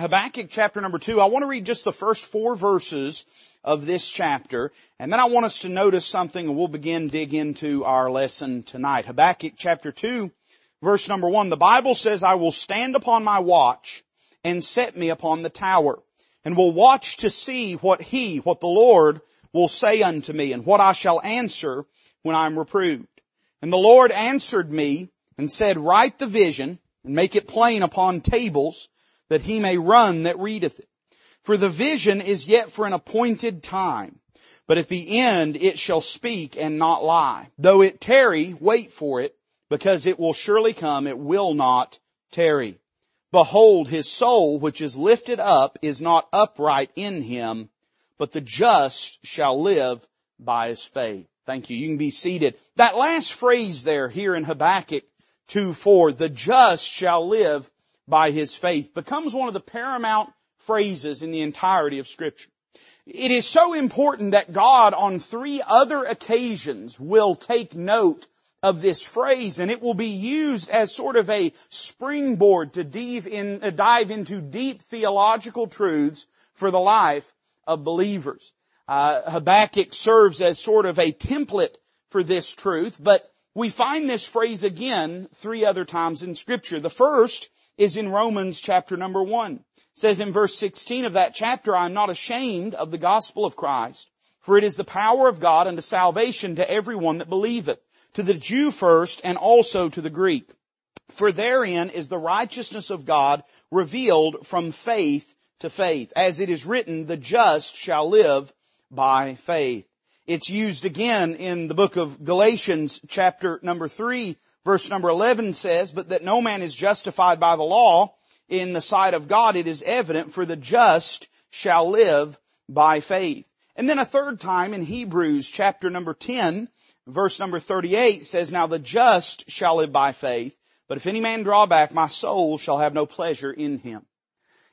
Habakkuk chapter number 2, I want to read just the first 4 verses of this chapter, and then I want us to notice something, and we'll dig into our lesson tonight. Habakkuk chapter 2, verse number 1, the Bible says, I will stand upon my watch and set me upon the tower, and will watch to see what the Lord will say unto me, and what I shall answer when I am reproved. And the Lord answered me and said, write the vision, and make it plain upon tables, that he may run that readeth it. For the vision is yet for an appointed time, but at the end it shall speak and not lie. Though it tarry, wait for it, because it will surely come, it will not tarry. Behold, his soul which is lifted up is not upright in him, but the just shall live by his faith. Thank you. You can be seated. That last phrase there, here in Habakkuk 2:4, the just shall live by his faith, becomes one of the paramount phrases in the entirety of Scripture. It is so important that God on 3 other occasions will take note of this phrase, and it will be used as sort of a springboard to dive into deep theological truths for the life of believers. Habakkuk serves as sort of a template for this truth, but we find this phrase again 3 other times in Scripture. The first is in Romans chapter number 1. It says in verse 16 of that chapter, I am not ashamed of the gospel of Christ, for it is the power of God unto salvation to everyone that believeth, to the Jew first and also to the Greek. For therein is the righteousness of God revealed from faith to faith. As it is written, the just shall live by faith. It's used again in the book of Galatians chapter number 3. Verse number 11 says, but that no man is justified by the law in the sight of God, it is evident, for the just shall live by faith. And then a third time in Hebrews chapter number 10, verse number 38 says, now the just shall live by faith, but if any man draw back, my soul shall have no pleasure in him.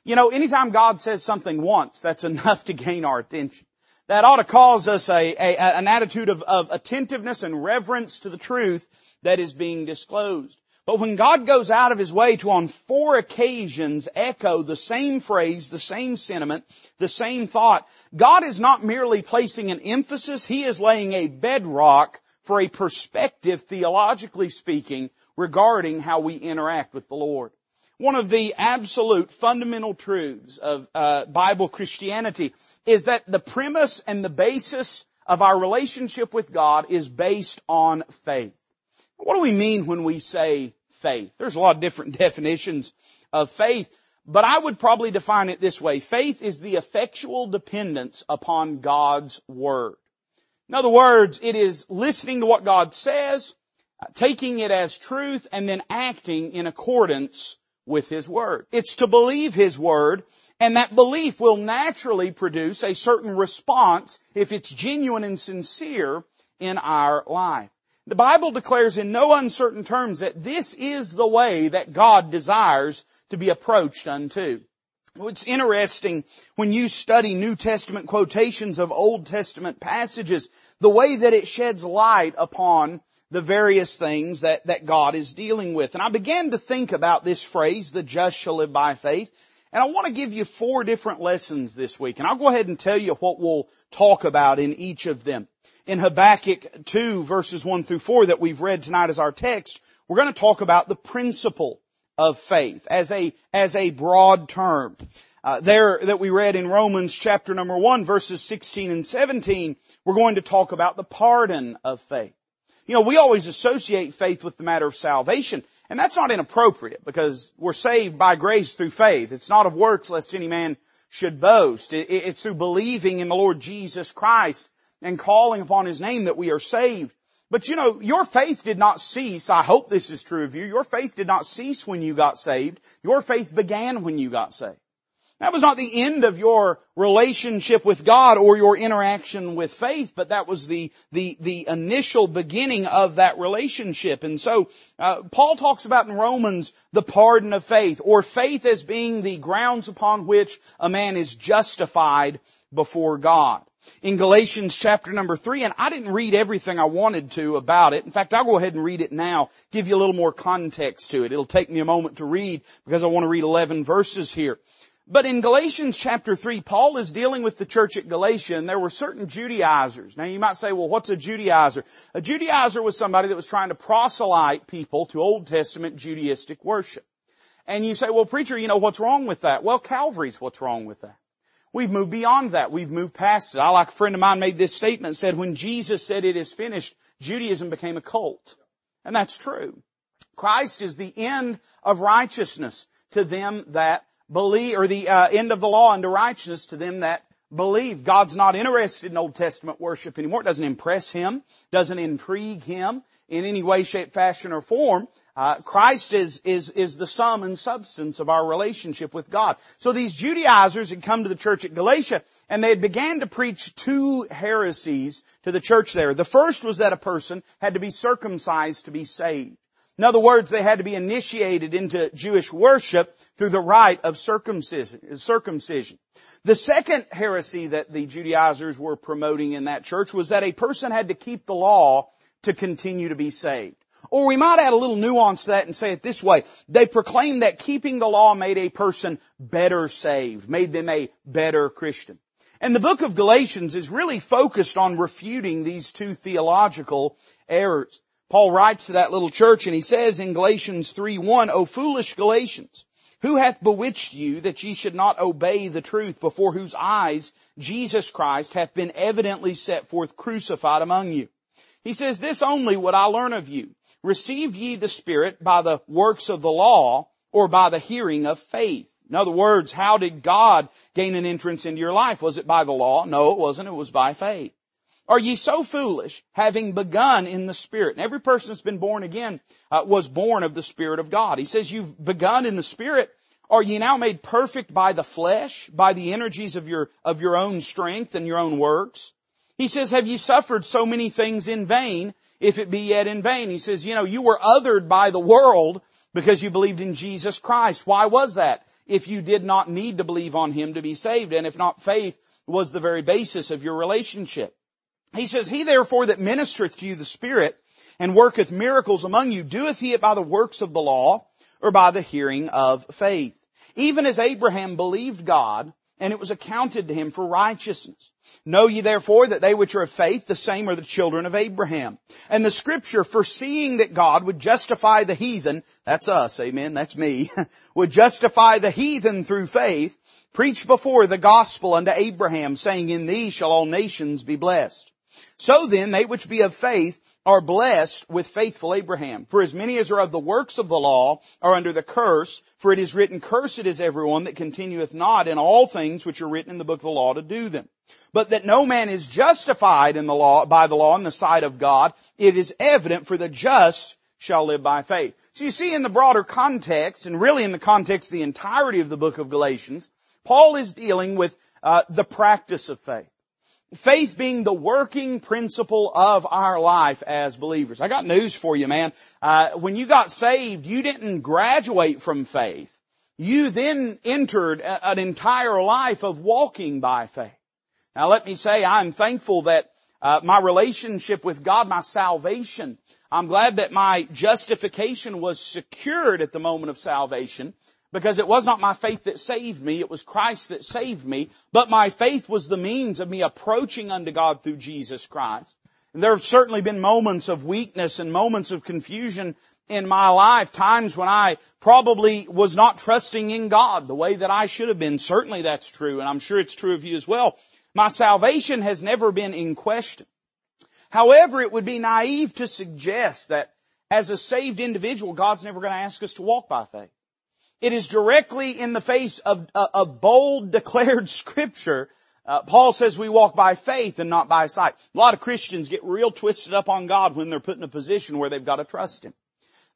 You know, anytime God says something once, that's enough to gain our attention. That ought to cause us an attitude of attentiveness and reverence to the truth that is being disclosed. But when God goes out of His way to on 4 occasions echo the same phrase, the same sentiment, the same thought, God is not merely placing an emphasis, He is laying a bedrock for a perspective, theologically speaking, regarding how we interact with the Lord. One of the absolute fundamental truths of Bible Christianity is that the premise and the basis of our relationship with God is based on faith. What do we mean when we say faith? There's a lot of different definitions of faith, but I would probably define it this way. Faith is the effectual dependence upon God's Word. In other words, it is listening to what God says, taking it as truth, and then acting in accordance with His Word. It's to believe His Word, and that belief will naturally produce a certain response if it's genuine and sincere in our life. The Bible declares in no uncertain terms that this is the way that God desires to be approached unto. It's interesting when you study New Testament quotations of Old Testament passages, the way that it sheds light upon the various things that God is dealing with. And I began to think about this phrase, the just shall live by faith. And I want to give you 4 different lessons this week. And I'll go ahead and tell you what we'll talk about in each of them. In Habakkuk 2, verses 1 through 4 that we've read tonight as our text, we're going to talk about the principle of faith as a broad term. There that we read in Romans chapter number 1, verses 16 and 17, we're going to talk about the pardon of faith. You know, we always associate faith with the matter of salvation, and that's not inappropriate because we're saved by grace through faith. It's not of works lest any man should boast. It's through believing in the Lord Jesus Christ and calling upon His name that we are saved. But you know, your faith did not cease. I hope this is true of you. Your faith did not cease when you got saved. Your faith began when you got saved. That was not the end of your relationship with God or your interaction with faith, but that was the initial beginning of that relationship. And so Paul talks about in Romans the pardon of faith, or faith as being the grounds upon which a man is justified before God. In Galatians chapter number 3, and I didn't read everything I wanted to about it. In fact, I'll go ahead and read it now, give you a little more context to it. It'll take me a moment to read because I want to read 11 verses here. But in Galatians chapter 3, Paul is dealing with the church at Galatia, and there were certain Judaizers. Now you might say, well, what's a Judaizer? A Judaizer was somebody that was trying to proselyte people to Old Testament Judaistic worship. And you say, well, preacher, you know, what's wrong with that? Well, Calvary's what's wrong with that. We've moved beyond that. We've moved past it. Like a friend of mine made this statement, said, when Jesus said it is finished, Judaism became a cult. And that's true. Christ is the end of righteousness to them that believe, or the end of the law unto righteousness to them that believe. God's not interested in Old Testament worship anymore. It doesn't impress Him, doesn't intrigue Him in any way, shape, fashion, or form. Christ is the sum and substance of our relationship with God. So these Judaizers had come to the church at Galatia, and they had began to preach two heresies to the church there. The first was that a person had to be circumcised to be saved. In other words, they had to be initiated into Jewish worship through the rite of circumcision. The second heresy that the Judaizers were promoting in that church was that a person had to keep the law to continue to be saved. Or we might add a little nuance to that and say it this way. They proclaimed that keeping the law made a person better saved, made them a better Christian. And the book of Galatians is really focused on refuting these two theological errors. Paul writes to that little church, and he says in Galatians 3:1, O foolish Galatians, who hath bewitched you that ye should not obey the truth, before whose eyes Jesus Christ hath been evidently set forth crucified among you? He says, this only would I learn of you. Received ye the Spirit by the works of the law, or by the hearing of faith? In other words, how did God gain an entrance into your life? Was it by the law? No, it wasn't. It was by faith. Are ye so foolish, having begun in the Spirit? And every person that's been born again was born of the Spirit of God. He says, you've begun in the Spirit. Are ye now made perfect by the flesh, by the energies of your own strength and your own works? He says, have ye suffered so many things in vain, if it be yet in vain? He says, you know, you were othered by the world because you believed in Jesus Christ. Why was that? If you did not need to believe on Him to be saved, and if not, faith was the very basis of your relationship. He says, he therefore that ministereth to you the Spirit and worketh miracles among you, doeth he it by the works of the law or by the hearing of faith? Even as Abraham believed God, and it was accounted to him for righteousness. Know ye therefore that they which are of faith, the same are the children of Abraham. And the Scripture, foreseeing that God would justify the heathen, that's us, amen, that's me, would justify the heathen through faith, preached before the gospel unto Abraham, saying, in thee shall all nations be blessed. So then, they which be of faith are blessed with faithful Abraham. For as many as are of the works of the law are under the curse, for it is written, cursed is everyone that continueth not in all things which are written in the book of the law to do them. But that no man is justified in the law by the law in the sight of God, it is evident, for the just shall live by faith. So you see, in the broader context, and really in the context of the entirety of the book of Galatians, Paul is dealing with the practice of faith. Faith being the working principle of our life as believers. I got news for you, man. When you got saved, you didn't graduate from faith. You then entered an entire life of walking by faith. Now let me say, I'm thankful that my relationship with God, my salvation, I'm glad that my justification was secured at the moment of salvation. Because it was not my faith that saved me, it was Christ that saved me. But my faith was the means of me approaching unto God through Jesus Christ. And there have certainly been moments of weakness and moments of confusion in my life. Times when I probably was not trusting in God the way that I should have been. Certainly that's true, and I'm sure it's true of you as well. My salvation has never been in question. However, it would be naive to suggest that as a saved individual, God's never going to ask us to walk by faith. It is directly in the face of bold declared Scripture. Paul says we walk by faith and not by sight. A lot of Christians get real twisted up on God when they're put in a position where they've got to trust Him.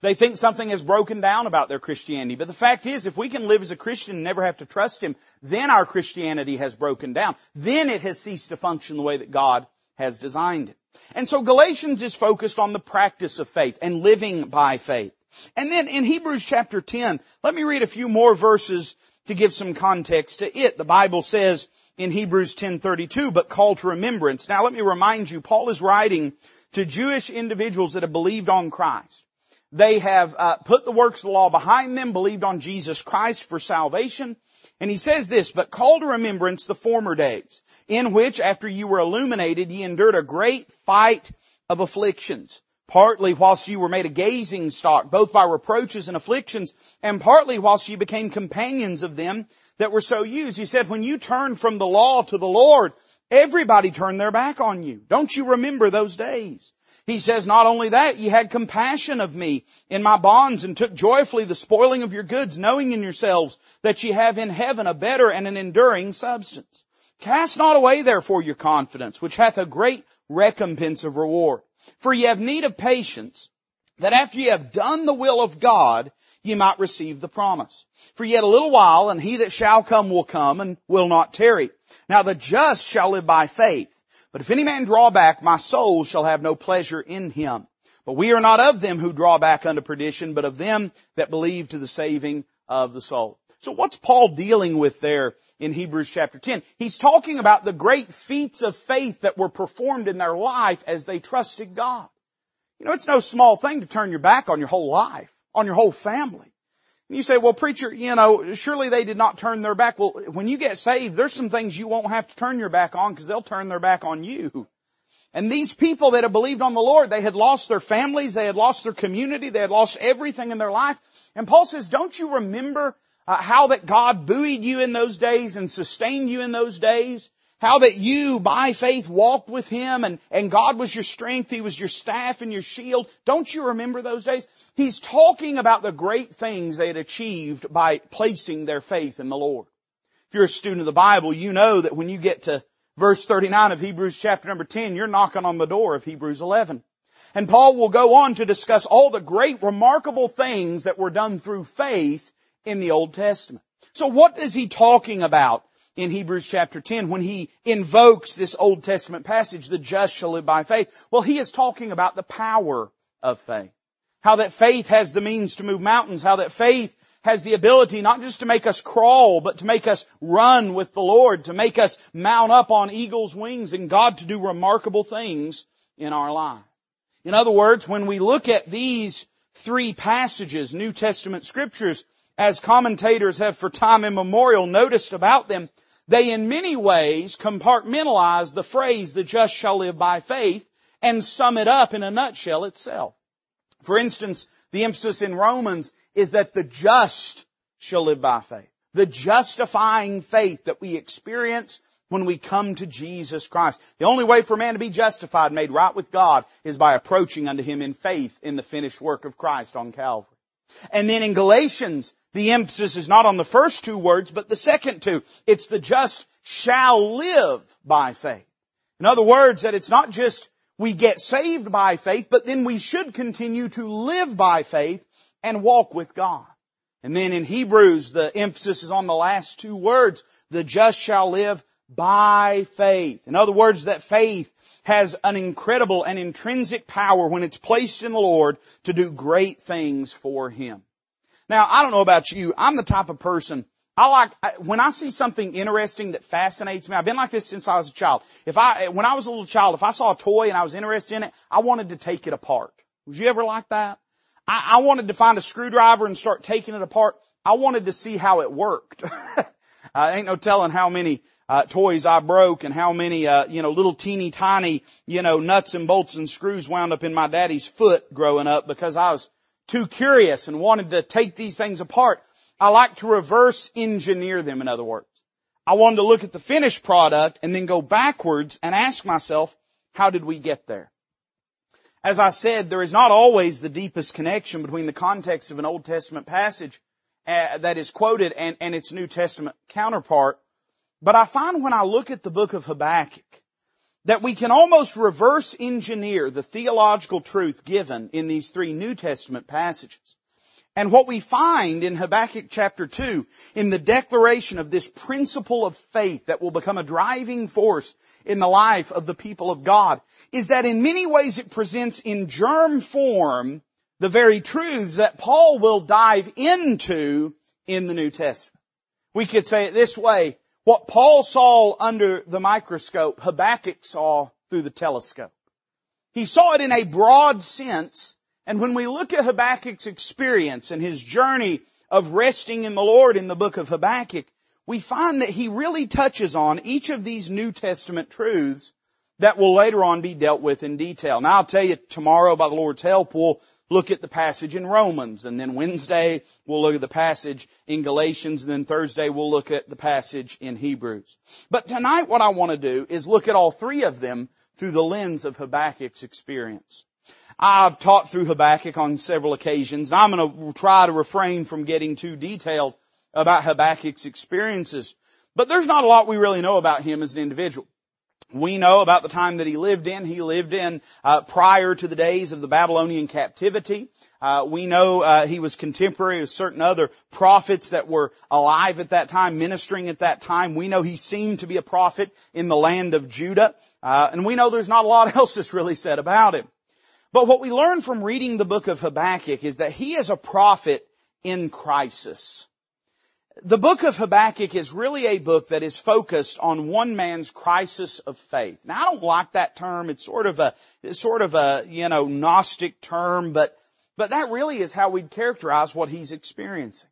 They think something has broken down about their Christianity. But the fact is, if we can live as a Christian and never have to trust Him, then our Christianity has broken down. Then it has ceased to function the way that God has designed it. And so Galatians is focused on the practice of faith and living by faith. And then in Hebrews chapter 10, let me read a few more verses to give some context to it. The Bible says in Hebrews 10:32, but call to remembrance. Now let me remind you, Paul is writing to Jewish individuals that have believed on Christ. They have put the works of the law behind them, believed on Jesus Christ for salvation. And he says this, but call to remembrance the former days, in which after you were illuminated, ye endured a great fight of afflictions, partly whilst you were made a gazing stock, both by reproaches and afflictions, and partly whilst you became companions of them that were so used. He said, when you turned from the law to the Lord, everybody turned their back on you. Don't you remember those days? He says, not only that, ye had compassion of me in my bonds and took joyfully the spoiling of your goods, knowing in yourselves that ye have in heaven a better and an enduring substance. Cast not away therefore your confidence, which hath a great recompense of reward. For ye have need of patience, that after ye have done the will of God, ye might receive the promise. For yet a little while, and he that shall come will come and will not tarry. Now the just shall live by faith. But if any man draw back, my soul shall have no pleasure in him. But we are not of them who draw back unto perdition, but of them that believe to the saving of the soul. So what's Paul dealing with there in Hebrews chapter 10? He's talking about the great feats of faith that were performed in their life as they trusted God. You know, it's no small thing to turn your back on your whole life, on your whole family. And you say, well, preacher, you know, surely they did not turn their back. Well, when you get saved, there's some things you won't have to turn your back on because they'll turn their back on you. And these people that had believed on the Lord, they had lost their families, they had lost their community, they had lost everything in their life. And Paul says, don't you remember how that God buoyed you in those days and sustained you in those days? How that you, by faith, walked with Him and God was your strength. He was your staff and your shield. Don't you remember those days? He's talking about the great things they had achieved by placing their faith in the Lord. If you're a student of the Bible, you know that when you get to verse 39 of Hebrews chapter number 10, you're knocking on the door of Hebrews 11. And Paul will go on to discuss all the great, remarkable things that were done through faith in the Old Testament. So what is he talking about in Hebrews chapter 10, when he invokes this Old Testament passage, the just shall live by faith? Well, he is talking about the power of faith. How that faith has the means to move mountains. How that faith has the ability not just to make us crawl, but to make us run with the Lord. To make us mount up on eagle's wings and God to do remarkable things in our life. In other words, when we look at these three passages, New Testament scriptures, as commentators have for time immemorial noticed about them, they in many ways compartmentalize the phrase, the just shall live by faith, and sum it up in a nutshell itself. For instance, the emphasis in Romans is that the just shall live by faith. The justifying faith that we experience when we come to Jesus Christ. The only way for man to be justified, made right with God, is by approaching unto Him in faith in the finished work of Christ on Calvary. And then in Galatians, the emphasis is not on the first two words, but the second two. It's the just shall live by faith. In other words, that it's not just we get saved by faith, but then we should continue to live by faith and walk with God. And then in Hebrews, the emphasis is on the last two words, the just shall live by faith. In other words, that faith has an incredible and intrinsic power when it's placed in the Lord to do great things for Him. Now, I don't know about you. I'm the type of person, when I see something interesting that fascinates me, I've been like this since I was a child. When I was a little child, if I saw a toy and I was interested in it, I wanted to take it apart. Was you ever like that? I wanted to find a screwdriver and start taking it apart. I wanted to see how it worked. I ain't no telling how many toys I broke and how many, little teeny tiny, nuts and bolts and screws wound up in my daddy's foot growing up because I was too curious and wanted to take these things apart. I like to reverse engineer them, in other words. I wanted to look at the finished product and then go backwards and ask myself, how did we get there? As I said, there is not always the deepest connection between the context of an Old Testament passage that is quoted and its New Testament counterpart. But I find when I look at the book of Habakkuk that we can almost reverse engineer the theological truth given in these three New Testament passages. And what we find in Habakkuk chapter 2, in the declaration of this principle of faith that will become a driving force in the life of the people of God, is that in many ways it presents in germ form the very truths that Paul will dive into in the New Testament. We could say it this way. What Paul saw under the microscope, Habakkuk saw through the telescope. He saw it in a broad sense. And when we look at Habakkuk's experience and his journey of resting in the Lord in the book of Habakkuk, we find that he really touches on each of these New Testament truths that will later on be dealt with in detail. Now, I'll tell you tomorrow, by the Lord's help, we'll look at the passage in Romans, and then Wednesday we'll look at the passage in Galatians, and then Thursday we'll look at the passage in Hebrews. But tonight what I want to do is look at all three of them through the lens of Habakkuk's experience. I've taught through Habakkuk on several occasions, and I'm going to try to refrain from getting too detailed about Habakkuk's experiences. But there's not a lot we really know about him as an individual. We know about the time that he lived in. He lived in prior to the days of the Babylonian captivity. We know he was contemporary with certain other prophets that were alive at that time, ministering at that time. We know he seemed to be a prophet in the land of Judah. And we know there's not a lot else that's really said about him. But what we learn from reading the book of Habakkuk is that he is a prophet in crisis. The book of Habakkuk is really a book that is focused on one man's crisis of faith. Now, I don't like that term. It's sort of a, Gnostic term, but that really is how we'd characterize what he's experiencing.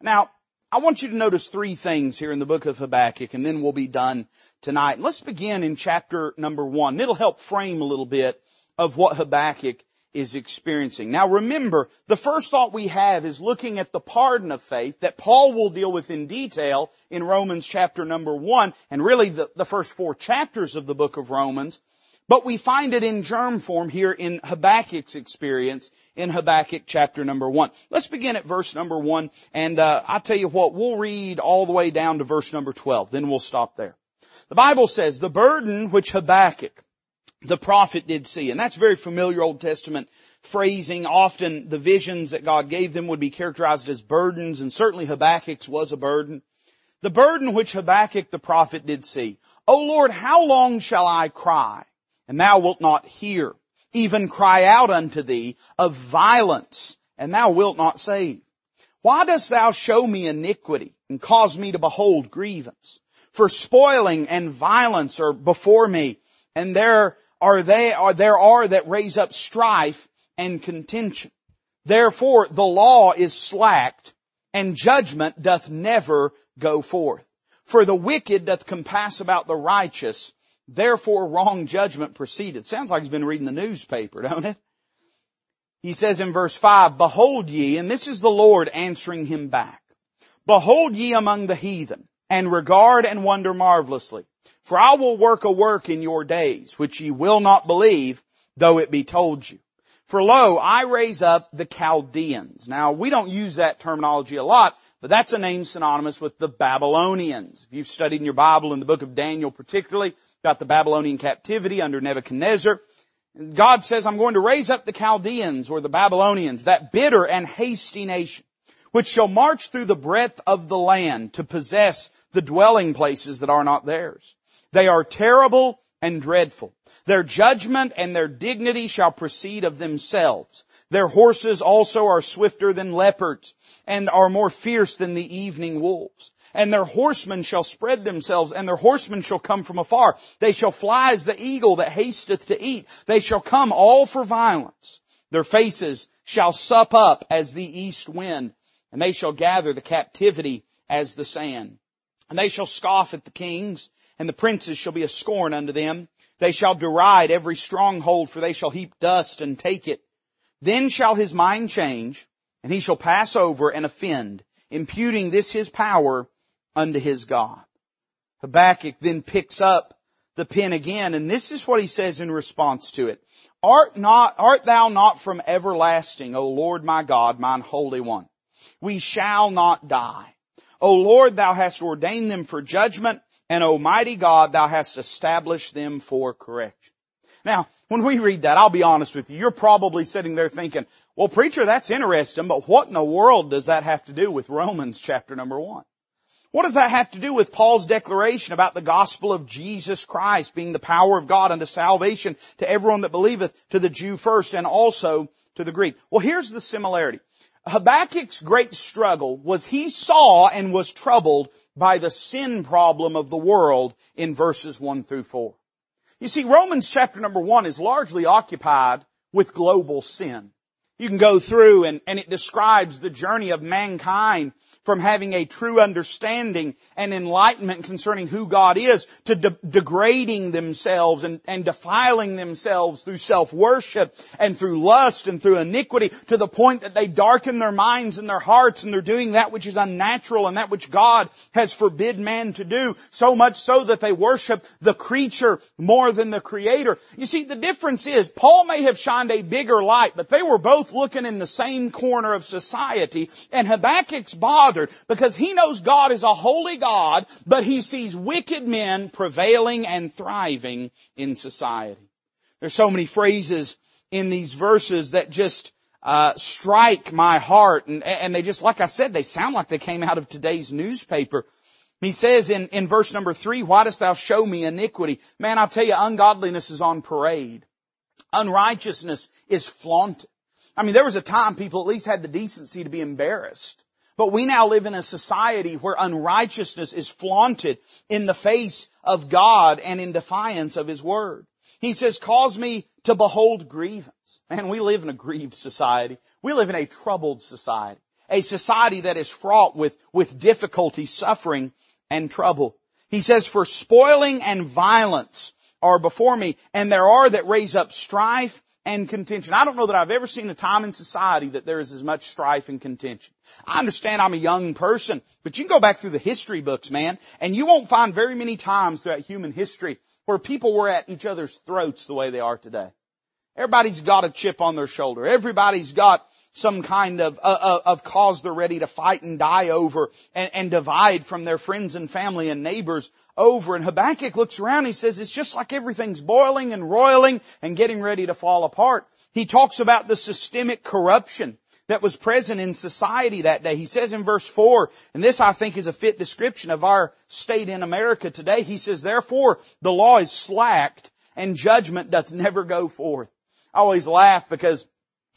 Now, I want you to notice three things here in the book of Habakkuk, and then we'll be done tonight. And let's begin in chapter number 1. It'll help frame a little bit of what Habakkuk is experiencing. Now remember, the first thought we have is looking at the pardon of faith that Paul will deal with in detail in Romans chapter number 1, and really the first 4 chapters of the book of Romans. But we find it in germ form here in Habakkuk's experience in Habakkuk chapter number 1. Let's begin at verse number 1, and I'll tell you what, we'll read all the way down to verse number 12, then we'll stop there. The Bible says, "The burden which Habakkuk the prophet did see." And that's very familiar Old Testament phrasing. Often the visions that God gave them would be characterized as burdens, and certainly Habakkuk's was a burden. "The burden which Habakkuk the prophet did see. O Lord, how long shall I cry, and thou wilt not hear? Even cry out unto thee of violence, and thou wilt not save. Why dost thou show me iniquity, and cause me to behold grievance? For spoiling and violence are before me, and there are that raise up strife and contention. Therefore the law is slacked, and judgment doth never go forth. For the wicked doth compass about the righteous, therefore wrong judgment proceedeth." Sounds like he's been reading the newspaper, don't it? He says in verse 5, "Behold ye," and this is the Lord answering him back, "Behold ye among the heathen, and regard and wonder marvelously. For I will work a work in your days, which ye will not believe, though it be told you. For lo, I raise up the Chaldeans." Now, we don't use that terminology a lot, but that's a name synonymous with the Babylonians. If you've studied in your Bible, in the book of Daniel particularly, about the Babylonian captivity under Nebuchadnezzar, God says, "I'm going to raise up the Chaldeans," or the Babylonians, "that bitter and hasty nation, which shall march through the breadth of the land to possess the dwelling places that are not theirs. They are terrible and dreadful. Their judgment and their dignity shall proceed of themselves. Their horses also are swifter than leopards, and are more fierce than the evening wolves. And their horsemen shall spread themselves, and their horsemen shall come from afar. They shall fly as the eagle that hasteth to eat. They shall come all for violence. Their faces shall sup up as the east wind, and they shall gather the captivity as the sand. And they shall scoff at the kings, and the princes shall be a scorn unto them. They shall deride every stronghold, for they shall heap dust and take it. Then shall his mind change, and he shall pass over and offend, imputing this his power unto his God." Habakkuk then picks up the pen again, and this is what he says in response to it. Art thou not from everlasting, O Lord my God, mine Holy One? We shall not die. O Lord, thou hast ordained them for judgment, and O mighty God, thou hast established them for correction. Now, when we read that, I'll be honest with you, you're probably sitting there thinking, well, preacher, that's interesting, but what in the world does that have to do with Romans chapter number 1? What does that have to do with Paul's declaration about the gospel of Jesus Christ being the power of God unto salvation to everyone that believeth, to the Jew first and also to the Greek? Well, here's the similarity. Habakkuk's great struggle was he saw and was troubled by the sin problem of the world in verses 1 through 4. You see, Romans chapter number 1 is largely occupied with global sin. You can go through and it describes the journey of mankind from having a true understanding and enlightenment concerning who God is to degrading themselves and defiling themselves through self-worship and through lust and through iniquity to the point that they darken their minds and their hearts and they're doing that which is unnatural and that which God has forbid man to do, so much so that they worship the creature more than the Creator. You see, the difference is Paul may have shined a bigger light, but they were both looking in the same corner of society, and Habakkuk's bothered because he knows God is a holy God, but he sees wicked men prevailing and thriving in society. There's so many phrases in these verses that just strike my heart, and they just, like I said, they sound like they came out of today's newspaper. He says in verse number 3, "Why dost thou show me iniquity?" Man, I'll tell you, ungodliness is on parade. Unrighteousness is flaunted. I mean, there was a time people at least had the decency to be embarrassed. But we now live in a society where unrighteousness is flaunted in the face of God and in defiance of His Word. He says, "Cause me to behold grievance." Man, we live in a grieved society. We live in a troubled society. A society that is fraught with difficulty, suffering, and trouble. He says, "For spoiling and violence are before me, and there are that raise up strife and contention." I don't know that I've ever seen a time in society that there is as much strife and contention. I understand I'm a young person, but you can go back through the history books, man, and you won't find very many times throughout human history where people were at each other's throats the way they are today. Everybody's got a chip on their shoulder. Everybody's got some kind of cause they're ready to fight and die over and divide from their friends and family and neighbors over. And Habakkuk looks around and he says, it's just like everything's boiling and roiling and getting ready to fall apart. He talks about the systemic corruption that was present in society that day. He says in verse 4, and this I think is a fit description of our state in America today. He says, "Therefore the law is slacked and judgment doth never go forth." I always laugh because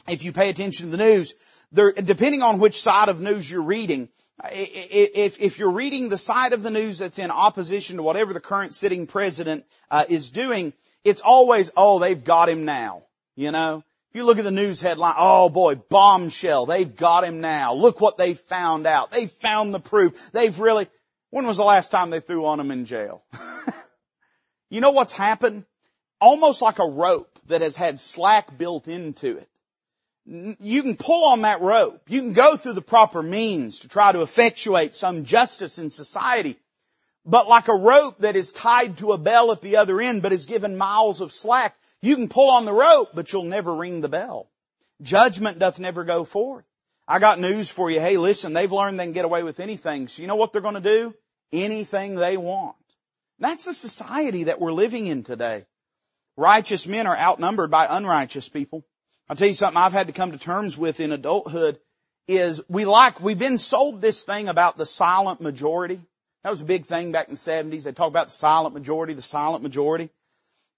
if you pay attention to the news, depending on which side of news you're reading, if you're reading the side of the news that's in opposition to whatever the current sitting president is doing, it's always, "Oh, they've got him now." You know, if you look at the news headline, "Oh boy, bombshell, they've got him now. Look what they found out. They found the proof. They've really..." When was the last time they threw on him in jail? You know what's happened? Almost like a rope that has had slack built into it. You can pull on that rope. You can go through the proper means to try to effectuate some justice in society. But like a rope that is tied to a bell at the other end but is given miles of slack, you can pull on the rope, but you'll never ring the bell. Judgment doth never go forth. I got news for you. Hey, listen, they've learned they can get away with anything. So you know what they're going to do? Anything they want. That's the society that we're living in today. Righteous men are outnumbered by unrighteous people. I'll tell you something I've had to come to terms with in adulthood is we've been sold this thing about the silent majority. That was a big thing back in the 70s. They talk about the silent majority.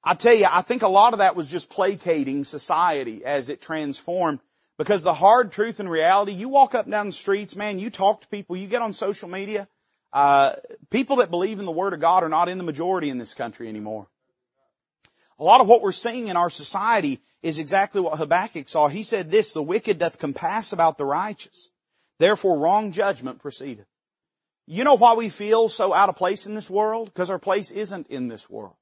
I tell you, I think a lot of that was just placating society as it transformed, because the hard truth and reality, you walk up and down the streets, man, you talk to people, you get on social media, people that believe in the Word of God are not in the majority in this country anymore. A lot of what we're seeing in our society is exactly what Habakkuk saw. He said this, "The wicked doth compass about the righteous. Therefore wrong judgment proceedeth." You know why we feel so out of place in this world? Because our place isn't in this world.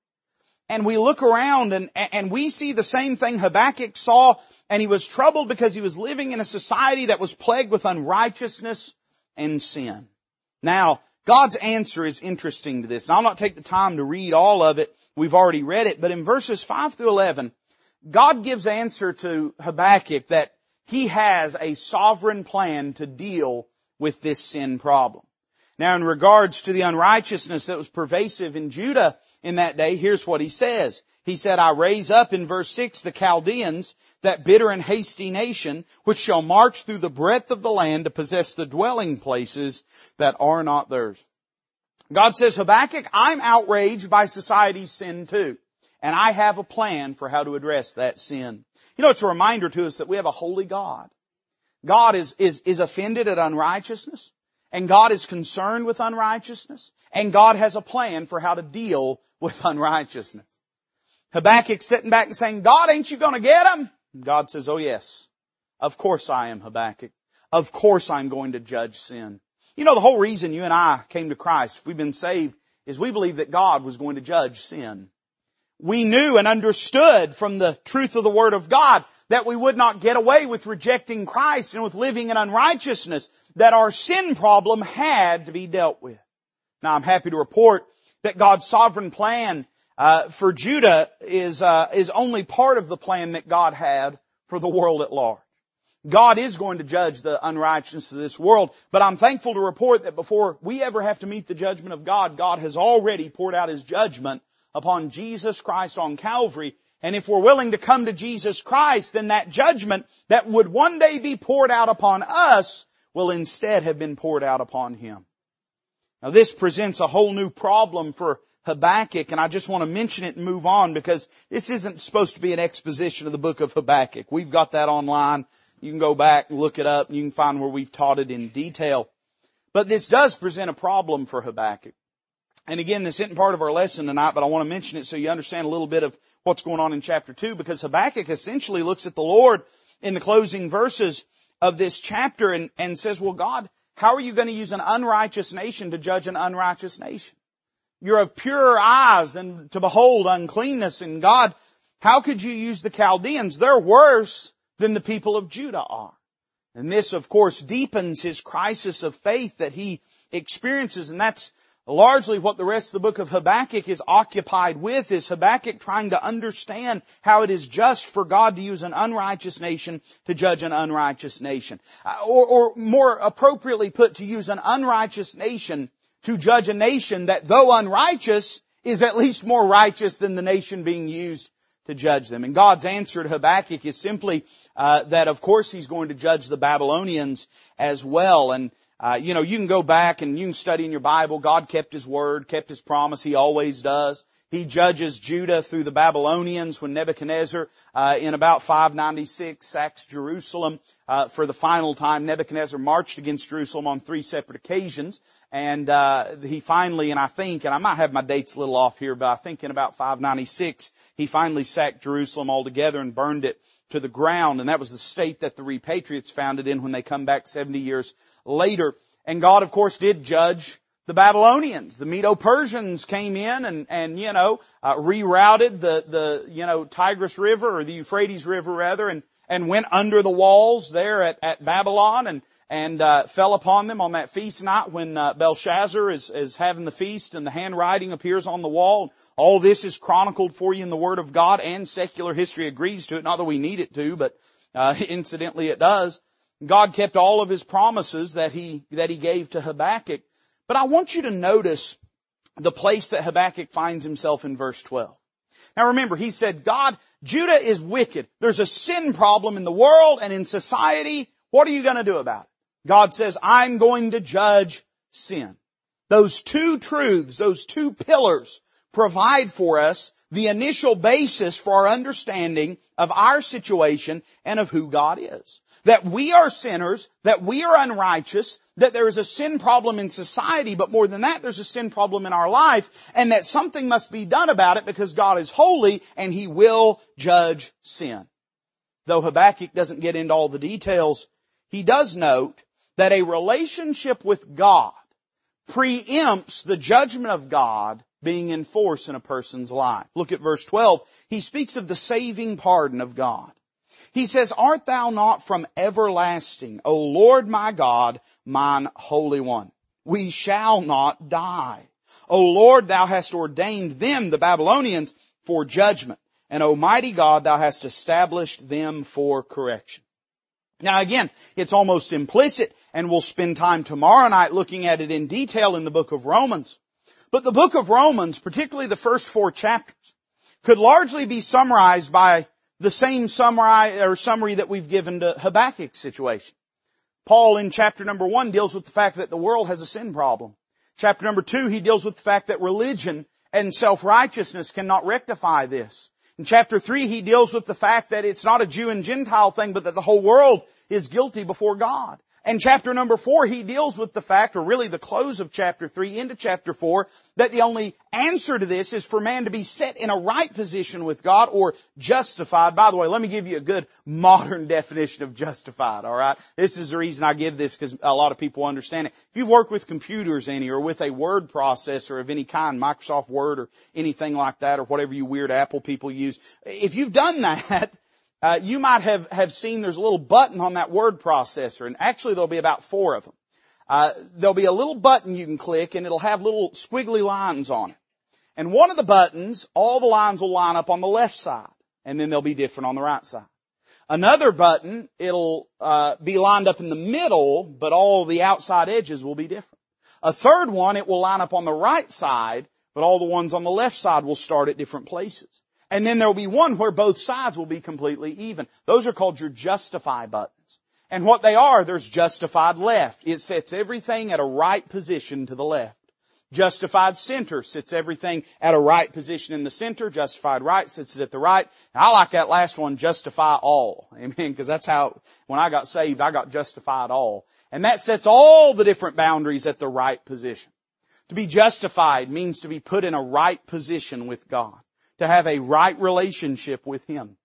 And we look around and we see the same thing Habakkuk saw, and he was troubled because he was living in a society that was plagued with unrighteousness and sin. Now, God's answer is interesting to this, and I'll not take the time to read all of it. We've already read it, but in verses 5 through 11, God gives answer to Habakkuk that He has a sovereign plan to deal with this sin problem. Now, in regards to the unrighteousness that was pervasive in Judah in that day, here's what He says. He said, "I raise up," in verse 6, "the Chaldeans, that bitter and hasty nation, which shall march through the breadth of the land to possess the dwelling places that are not theirs." God says, "Habakkuk, I'm outraged by society's sin too, and I have a plan for how to address that sin." You know, it's a reminder to us that we have a holy God. God is offended at unrighteousness, and God is concerned with unrighteousness, and God has a plan for how to deal with unrighteousness. Habakkuk's sitting back and saying, "God, ain't you going to get them?" God says, "Oh yes, Of course I am Habakkuk. Of course I'm going to judge sin. You know, the whole reason you and I came to Christ, if we've been saved, is we believed that God was going to judge sin. We knew and understood from the truth of the Word of God that we would not get away with rejecting Christ and with living in unrighteousness, that our sin problem had to be dealt with. Now, I'm happy to report that God's sovereign plan for Judah is only part of the plan that God had for the world at large. God is going to judge the unrighteousness of this world, but I'm thankful to report that before we ever have to meet the judgment of God, God has already poured out His judgment upon Jesus Christ on Calvary. And if we're willing to come to Jesus Christ, then that judgment that would one day be poured out upon us will instead have been poured out upon Him. Now this presents a whole new problem for Habakkuk, and I just want to mention it and move on because this isn't supposed to be an exposition of the book of Habakkuk. We've got that online. You can go back and look it up, and you can find where we've taught it in detail. But this does present a problem for Habakkuk. And again, this isn't part of our lesson tonight, but I want to mention it so you understand a little bit of what's going on in chapter 2, because Habakkuk essentially looks at the Lord in the closing verses of this chapter and says, well, God, how are you going to use an unrighteous nation to judge an unrighteous nation? You're of purer eyes than to behold uncleanness. And God, how could you use the Chaldeans? They're worse than the people of Judah are. And this, of course, deepens his crisis of faith that he experiences, and that's largely what the rest of the book of Habakkuk is occupied with, is Habakkuk trying to understand how it is just for God to use an unrighteous nation to judge an unrighteous nation. Or more appropriately put, to use an unrighteous nation to judge a nation that, though unrighteous, is at least more righteous than the nation being used to judge them. And God's answer to Habakkuk is simply that, of course, He's going to judge the Babylonians as well. And you can go back and you can study in your Bible. God kept His word, kept His promise. He always does. He judges Judah through the Babylonians when Nebuchadnezzar, in about 596, sacks Jerusalem for the final time. Nebuchadnezzar marched against Jerusalem on 3 separate occasions. And he finally, and I think, and I might have my dates a little off here, but I think in about 596, he finally sacked Jerusalem altogether and burned it to the ground. And that was the state that the repatriates found it in when they come back 70 years later. And God, of course, did judge the Babylonians. The Medo-Persians came in and rerouted the Tigris River, or the Euphrates River rather, and went under the walls there at Babylon and fell upon them on that feast night when Belshazzar is having the feast and the handwriting appears on the wall. All this is chronicled for you in the Word of God, and secular history agrees to it. Not that we need it to, but incidentally it does. God kept all of His promises that He gave to Habakkuk. But I want you to notice the place that Habakkuk finds himself in verse 12. Now remember, he said, God, Judah is wicked. There's a sin problem in the world and in society. What are you going to do about it? God says, I'm going to judge sin. Those two truths, those two pillars provide for us the initial basis for our understanding of our situation and of who God is. That we are sinners, that we are unrighteous, that there is a sin problem in society, but more than that, there's a sin problem in our life, and that something must be done about it because God is holy and He will judge sin. Though Habakkuk doesn't get into all the details, he does note that a relationship with God preempts the judgment of God being in force in a person's life. Look at verse 12. He speaks of the saving pardon of God. He says, Art thou not from everlasting, O Lord my God, mine Holy One? We shall not die. O Lord, thou hast ordained them, the Babylonians, for judgment. And O mighty God, thou hast established them for correction. Now again, it's almost implicit, and we'll spend time tomorrow night looking at it in detail in the book of Romans. But the book of Romans, particularly the first 4 chapters, could largely be summarized by the same summary that we've given to Habakkuk's situation. Paul in chapter number 1 deals with the fact that the world has a sin problem. Chapter number 2, he deals with the fact that religion and self-righteousness cannot rectify this. In chapter 3, he deals with the fact that it's not a Jew and Gentile thing, but that the whole world is guilty before God. And chapter number 4, he deals with the fact, or really the close of chapter 3 into chapter 4, that the only answer to this is for man to be set in a right position with God, or justified. By the way, let me give you a good modern definition of justified, all right? This is the reason I give this, because a lot of people understand it. If you've worked with computers any, or with a word processor of any kind, Microsoft Word or anything like that, or whatever you weird Apple people use, if you've done that, you might have seen there's a little button on that word processor, and actually there'll be about 4 of them. There'll be a little button you can click, and it'll have little squiggly lines on it. And one of the buttons, all the lines will line up on the left side, and then they'll be different on the right side. Another button, it'll be lined up in the middle, but all the outside edges will be different. A third one, it will line up on the right side, but all the ones on the left side will start at different places. And then there will be one where both sides will be completely even. Those are called your justify buttons. And what they are, there's justified left. It sets everything at a right position to the left. Justified center sits everything at a right position in the center. Justified right sits it at the right. And I like that last one, justify all. Amen. Because that's how, when I got saved, I got justified all. And that sets all the different boundaries at the right position. To be justified means to be put in a right position with God, to have a right relationship with Him.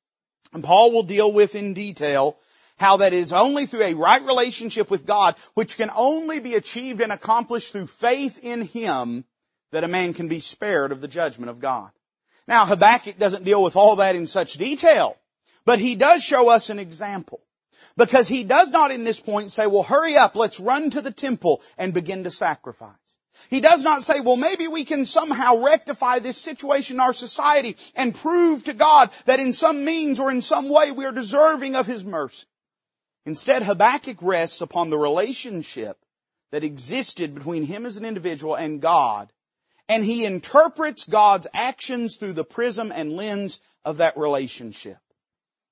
And Paul will deal with in detail how that is only through a right relationship with God, which can only be achieved and accomplished through faith in Him, that a man can be spared of the judgment of God. Now, Habakkuk doesn't deal with all that in such detail, but he does show us an example. Because he does not in this point say, well, hurry up, let's run to the temple and begin to sacrifice. He does not say, well, maybe we can somehow rectify this situation in our society and prove to God that in some means or in some way we are deserving of His mercy. Instead, Habakkuk rests upon the relationship that existed between him as an individual and God, and he interprets God's actions through the prism and lens of that relationship.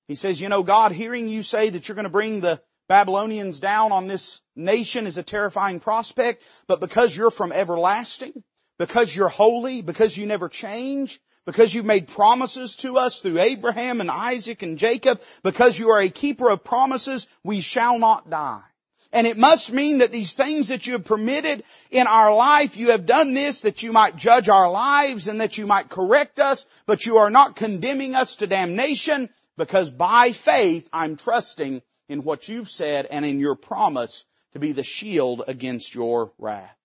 He says, you know, God, hearing you say that you're going to bring the Babylonians down on this nation is a terrifying prospect, but because you're from everlasting, because you're holy, because you never change, because you've made promises to us through Abraham and Isaac and Jacob, because you are a keeper of promises, we shall not die. And it must mean that these things that you have permitted in our life, you have done this that you might judge our lives and that you might correct us, but you are not condemning us to damnation, because by faith I'm trusting in what you've said and in your promise to be the shield against your wrath.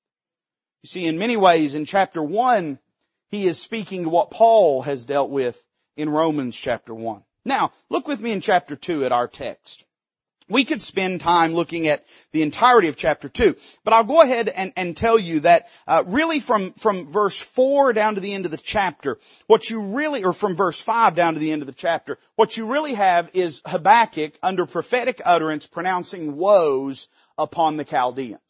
You see, in many ways, in chapter 1, he is speaking to what Paul has dealt with in Romans chapter 1. Now, look with me in chapter 2 at our text. We could spend time looking at the entirety of chapter 2, but I'll go ahead and tell you that really from verse 4 down to the end of the chapter, or from verse 5 down to the end of the chapter, what you really have is Habakkuk under prophetic utterance pronouncing woes upon the Chaldeans.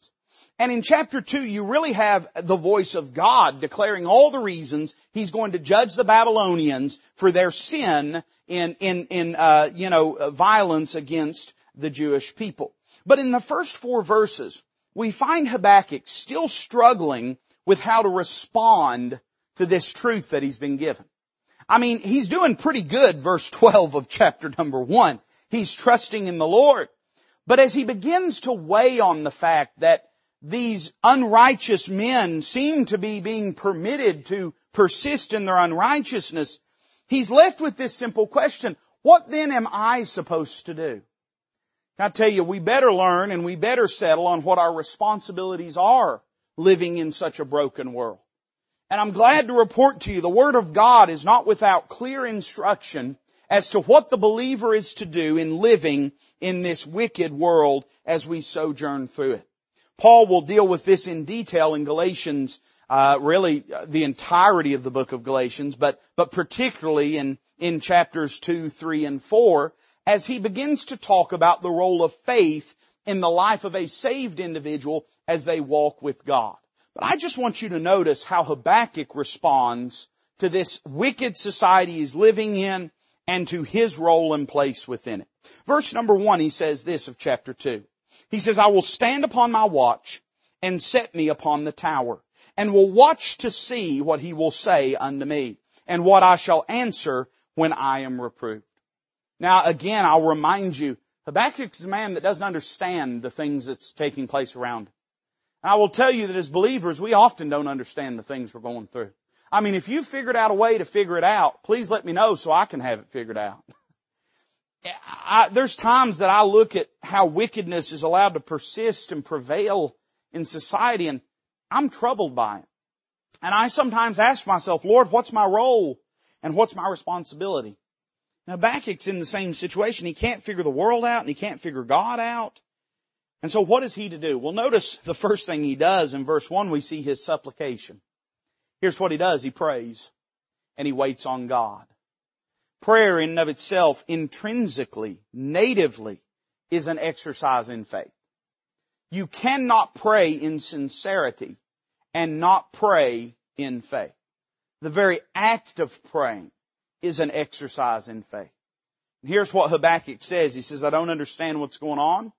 And in chapter 2, you really have the voice of God declaring all the reasons He's going to judge the Babylonians for their sin in violence against the Jewish people. But in the first 4 verses, we find Habakkuk still struggling with how to respond to this truth that he's been given. I mean, he's doing pretty good, verse 12 of chapter number 1. He's trusting in the Lord. But as he begins to weigh on the fact that these unrighteous men seem to be being permitted to persist in their unrighteousness, he's left with this simple question: what then am I supposed to do? I tell you, we better learn and we better settle on what our responsibilities are living in such a broken world. And I'm glad to report to you the Word of God is not without clear instruction as to what the believer is to do in living in this wicked world as we sojourn through it. Paul will deal with this in detail in Galatians, really the entirety of the book of Galatians, but particularly in chapters 2, 3, and 4, as he begins to talk about the role of faith in the life of a saved individual as they walk with God. But I just want you to notice how Habakkuk responds to this wicked society he's living in and to his role and place within it. Verse number 1, he says this of chapter 2. He says, I will stand upon my watch and set me upon the tower, and will watch to see what he will say unto me, and what I shall answer when I am reproved. Now, again, I'll remind you Habakkuk's a man that doesn't understand the things that's taking place around him. And I will tell you that as believers, we often don't understand the things we're going through. I mean, if you figured out a way to figure it out, please let me know so I can have it figured out. There's times that I look at how wickedness is allowed to persist and prevail in society, and I'm troubled by it. And I sometimes ask myself, Lord, what's my role and what's my responsibility? Now, Habakkuk's in the same situation. He can't figure the world out and he can't figure God out. And so what is he to do? Well, notice the first thing he does in verse 1, we see his supplication. Here's what he does. He prays and he waits on God. Prayer in and of itself, intrinsically, natively, is an exercise in faith. You cannot pray in sincerity and not pray in faith. The very act of praying is an exercise in faith. And here's what Habakkuk says. He says, I don't understand what's going on.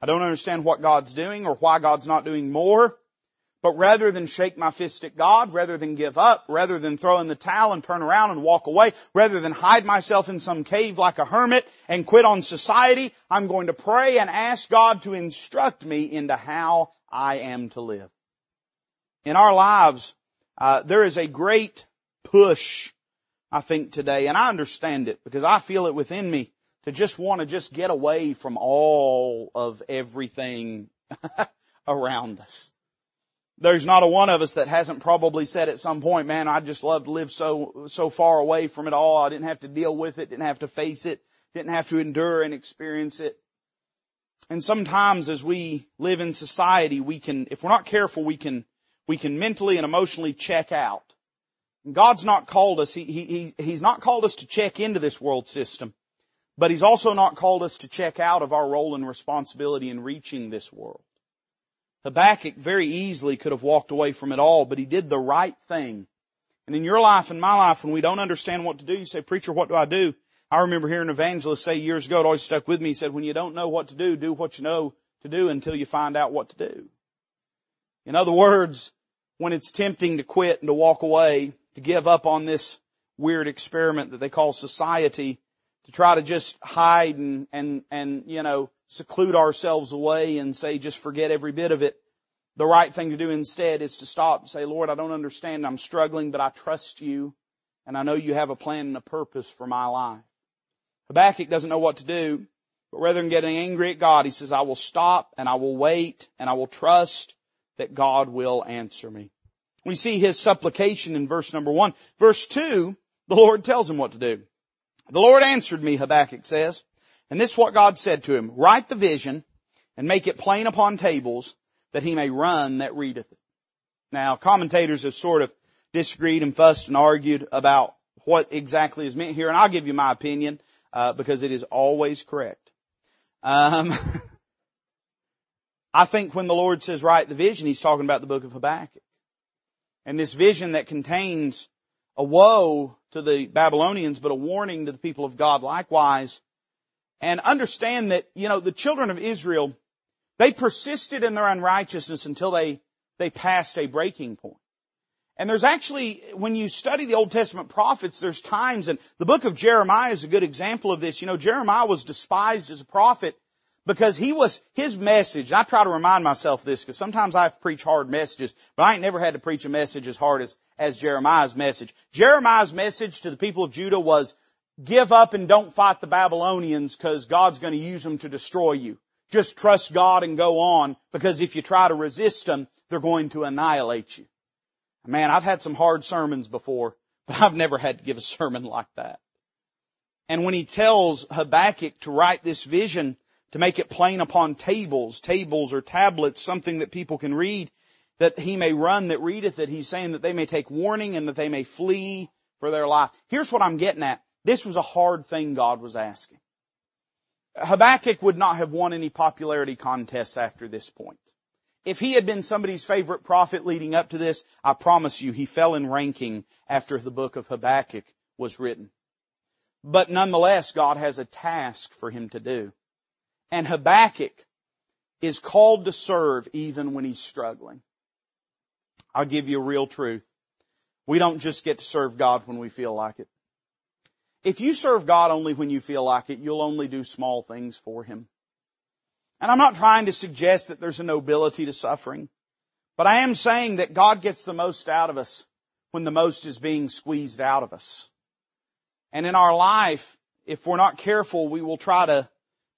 I don't understand what God's doing or why God's not doing more. But rather than shake my fist at God, rather than give up, rather than throw in the towel and turn around and walk away, rather than hide myself in some cave like a hermit and quit on society, I'm going to pray and ask God to instruct me into how I am to live. In our lives, there is a great push, I think, today, and I understand it because I feel it within me, to just want to just get away from all of everything around us. There's not a one of us that hasn't probably said at some point, man, I'd just love to live so far away from it all. I didn't have to deal with it, didn't have to face it, didn't have to endure and experience it. And sometimes as we live in society, we can, if we're not careful, we can mentally and emotionally check out. God's not called us, He's not called us to check into this world system, but He's also not called us to check out of our role and responsibility in reaching this world. Habakkuk very easily could have walked away from it all, but he did the right thing. And in your life and my life, when we don't understand what to do, you say, preacher, what do I do? I remember hearing an evangelist say years ago, it always stuck with me, he said, when you don't know what to do what you know to do until you find out what to do. In other words, when it's tempting to quit and to walk away, to give up on this weird experiment that they call society, to try to just hide and seclude ourselves away and say, just forget every bit of it. The right thing to do instead is to stop and say, Lord, I don't understand. I'm struggling, but I trust you. And I know you have a plan and a purpose for my life. Habakkuk doesn't know what to do, but rather than getting angry at God, he says, I will stop and I will wait and I will trust that God will answer me. We see his supplication in verse number 1. Verse 2, the Lord tells him what to do. The Lord answered me, Habakkuk says. And this is what God said to him. Write the vision and make it plain upon tables that he may run that readeth it. Now, commentators have sort of disagreed and fussed and argued about what exactly is meant here. And I'll give you my opinion because it is always correct. I think when the Lord says write the vision, He's talking about the book of Habakkuk. And this vision that contains a woe to the Babylonians, but a warning to the people of God likewise. And understand that, the children of Israel, they persisted in their unrighteousness until they passed a breaking point. And there's actually, when you study the Old Testament prophets, there's times, and the book of Jeremiah is a good example of this. Jeremiah was despised as a prophet because his message, and I try to remind myself this because sometimes I have to preach hard messages, but I ain't never had to preach a message as hard as Jeremiah's message. Jeremiah's message to the people of Judah was, give up and don't fight the Babylonians because God's going to use them to destroy you. Just trust God and go on, because if you try to resist them, they're going to annihilate you. Man, I've had some hard sermons before, but I've never had to give a sermon like that. And when he tells Habakkuk to write this vision, to make it plain upon tables or tablets, something that people can read, that he may run that readeth it, he's saying that they may take warning and that they may flee for their life. Here's what I'm getting at. This was a hard thing God was asking. Habakkuk would not have won any popularity contests after this point. If he had been somebody's favorite prophet leading up to this, I promise you he fell in ranking after the book of Habakkuk was written. But nonetheless, God has a task for him to do. And Habakkuk is called to serve even when he's struggling. I'll give you a real truth. We don't just get to serve God when we feel like it. If you serve God only when you feel like it, you'll only do small things for Him. And I'm not trying to suggest that there's a nobility to suffering, but I am saying that God gets the most out of us when the most is being squeezed out of us. And in our life, if we're not careful, we will try to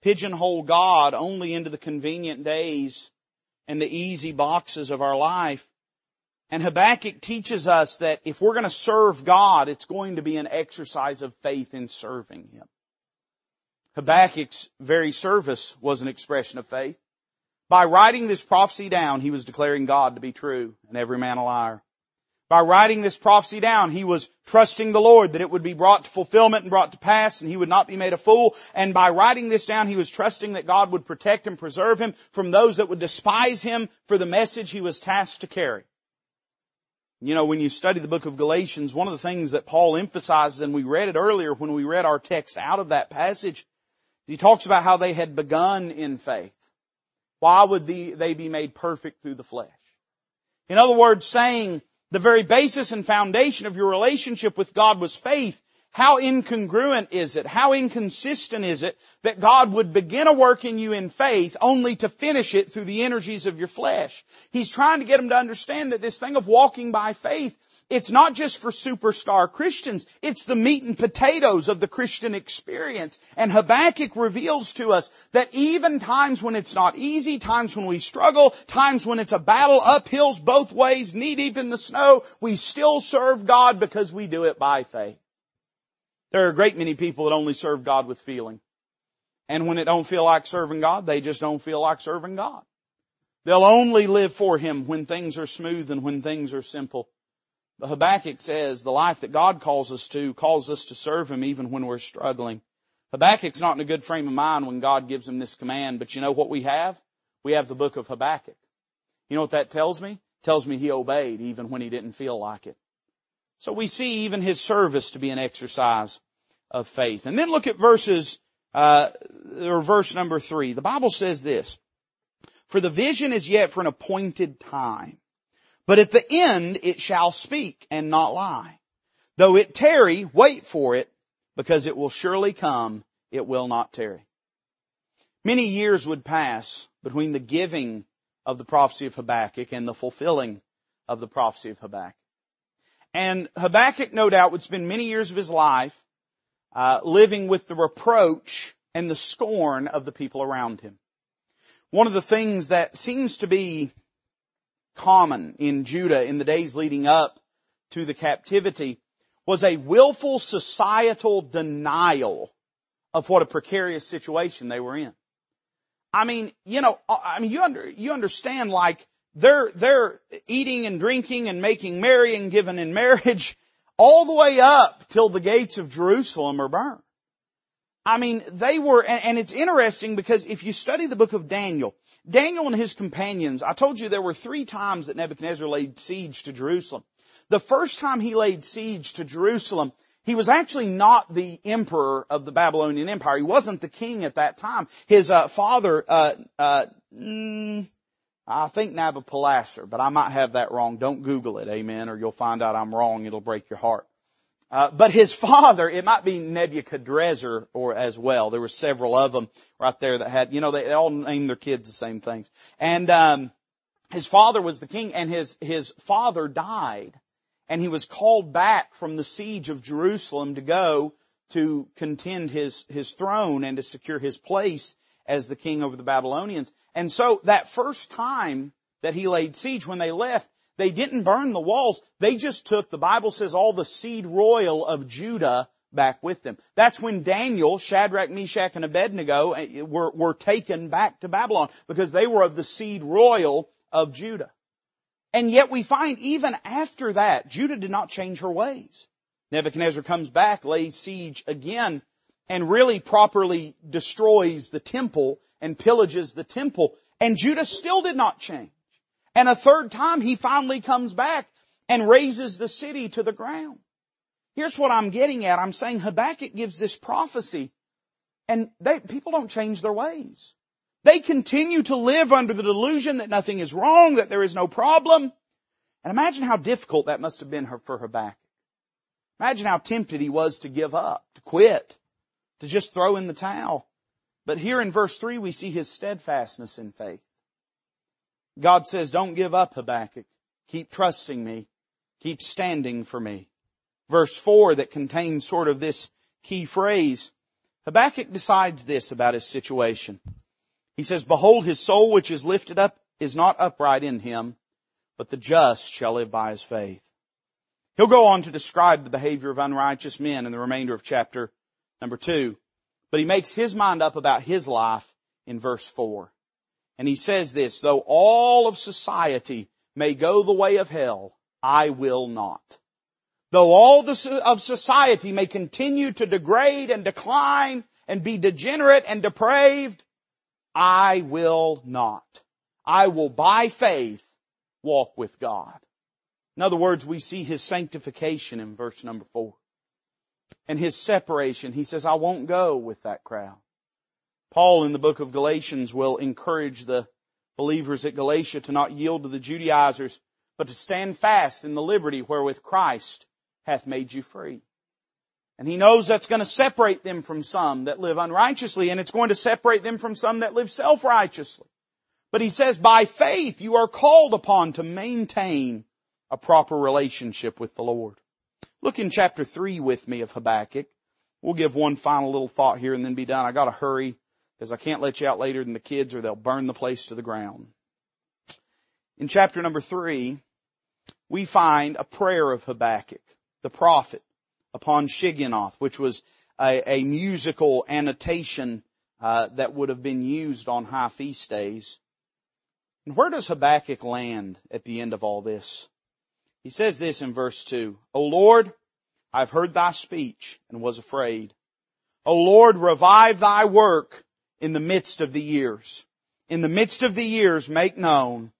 pigeonhole God only into the convenient days and the easy boxes of our life. And Habakkuk teaches us that if we're going to serve God, it's going to be an exercise of faith in serving Him. Habakkuk's very service was an expression of faith. By writing this prophecy down, he was declaring God to be true and every man a liar. By writing this prophecy down, he was trusting the Lord that it would be brought to fulfillment and brought to pass, and he would not be made a fool. And by writing this down, he was trusting that God would protect and preserve him from those that would despise him for the message he was tasked to carry. You know, when you study the book of Galatians, one of the things that Paul emphasizes, and we read it earlier when we read our text out of that passage, he talks about how they had begun in faith. Why would they be made perfect through the flesh? In other words, saying, the very basis and foundation of your relationship with God was faith. How incongruent is it? How inconsistent is it that God would begin a work in you in faith only to finish it through the energies of your flesh? He's trying to get them to understand that this thing of walking by faith, it's not just for superstar Christians. It's the meat and potatoes of the Christian experience. And Habakkuk reveals to us that even times when it's not easy, times when we struggle, times when it's a battle up hills both ways, knee deep in the snow, we still serve God because we do it by faith. There are a great many people that only serve God with feeling. And when it don't feel like serving God, they just don't feel like serving God. They'll only live for Him when things are smooth and when things are simple. But Habakkuk says the life that God calls us to serve Him even when we're struggling. Habakkuk's not in a good frame of mind when God gives him this command. But you know what we have? We have the book of Habakkuk. You know what that tells me? It tells me he obeyed even when he didn't feel like it. So we see even his service to be an exercise of faith. And then look at verse number 3. The Bible says this, "For the vision is yet for an appointed time. But at the end it shall speak and not lie. Though it tarry, wait for it, because it will surely come, it will not tarry." Many years would pass between the giving of the prophecy of Habakkuk and the fulfilling of the prophecy of Habakkuk. And Habakkuk, no doubt, would spend many years of his life living with the reproach and the scorn of the people around him. One of the things that seems to be common in Judah in the days leading up to the captivity was a willful societal denial of what a precarious situation they were in. You understand, like, they're eating and drinking and making merry and giving in marriage all the way up till the gates of Jerusalem are burned. They were, and it's interesting because if you study the book of Daniel and his companions, I told you there were 3 times that Nebuchadnezzar laid siege to Jerusalem. The first time he laid siege to Jerusalem, he was actually not the emperor of the Babylonian Empire. He wasn't the king at that time. His father, I think Nabopolassar, but I might have that wrong. Don't Google it, amen, or you'll find out I'm wrong. It'll break your heart. But his father, it might be Nebuchadnezzar or as well. There were several of them right there that had, they all named their kids the same things. And, his father was the king, and his father died, and he was called back from the siege of Jerusalem to go to contend his throne and to secure his place as the king over the Babylonians. And so that first time that he laid siege, when they left, they didn't burn the walls. They just took, the Bible says, all the seed royal of Judah back with them. That's when Daniel, Shadrach, Meshach, and Abednego were taken back to Babylon because they were of the seed royal of Judah. And yet we find even after that, Judah did not change her ways. Nebuchadnezzar comes back, lays siege again, and really properly destroys the temple and pillages the temple. And Judah still did not change. And a third time he finally comes back and raises the city to the ground. Here's what I'm getting at. I'm saying Habakkuk gives this prophecy and people don't change their ways. They continue to live under the delusion that nothing is wrong, that there is no problem. And imagine how difficult that must have been for Habakkuk. Imagine how tempted he was to give up, to quit, to just throw in the towel. But here in verse 3, we see his steadfastness in faith. God says, don't give up, Habakkuk. Keep trusting me. Keep standing for me. Verse 4 that contains sort of this key phrase. Habakkuk decides this about his situation. He says, behold, his soul which is lifted up is not upright in him, but the just shall live by his faith. He'll go on to describe the behavior of unrighteous men in the remainder of chapter number 2. But he makes his mind up about his life in verse 4. And he says this, though all of society may go the way of hell, I will not. Though all of society may continue to degrade and decline and be degenerate and depraved, I will not. I will by faith walk with God. In other words, we see his sanctification in verse number 4. And his separation, he says, I won't go with that crowd. Paul in the book of Galatians will encourage the believers at Galatia to not yield to the Judaizers, but to stand fast in the liberty wherewith Christ hath made you free. And he knows that's going to separate them from some that live unrighteously, and it's going to separate them from some that live self-righteously. But he says, by faith you are called upon to maintain a proper relationship with the Lord. Look in chapter 3 with me of Habakkuk. We'll give one final little thought here and then be done. I got to hurry because I can't let you out later than the kids or they'll burn the place to the ground. In chapter number 3, we find a prayer of Habakkuk, the prophet, upon Shigionoth, which was a musical annotation that would have been used on high feast days. And where does Habakkuk land at the end of all this? He says this in verse 2, O Lord, I've heard thy speech and was afraid. O Lord, revive thy work in the midst of the years. In the midst of the years make known,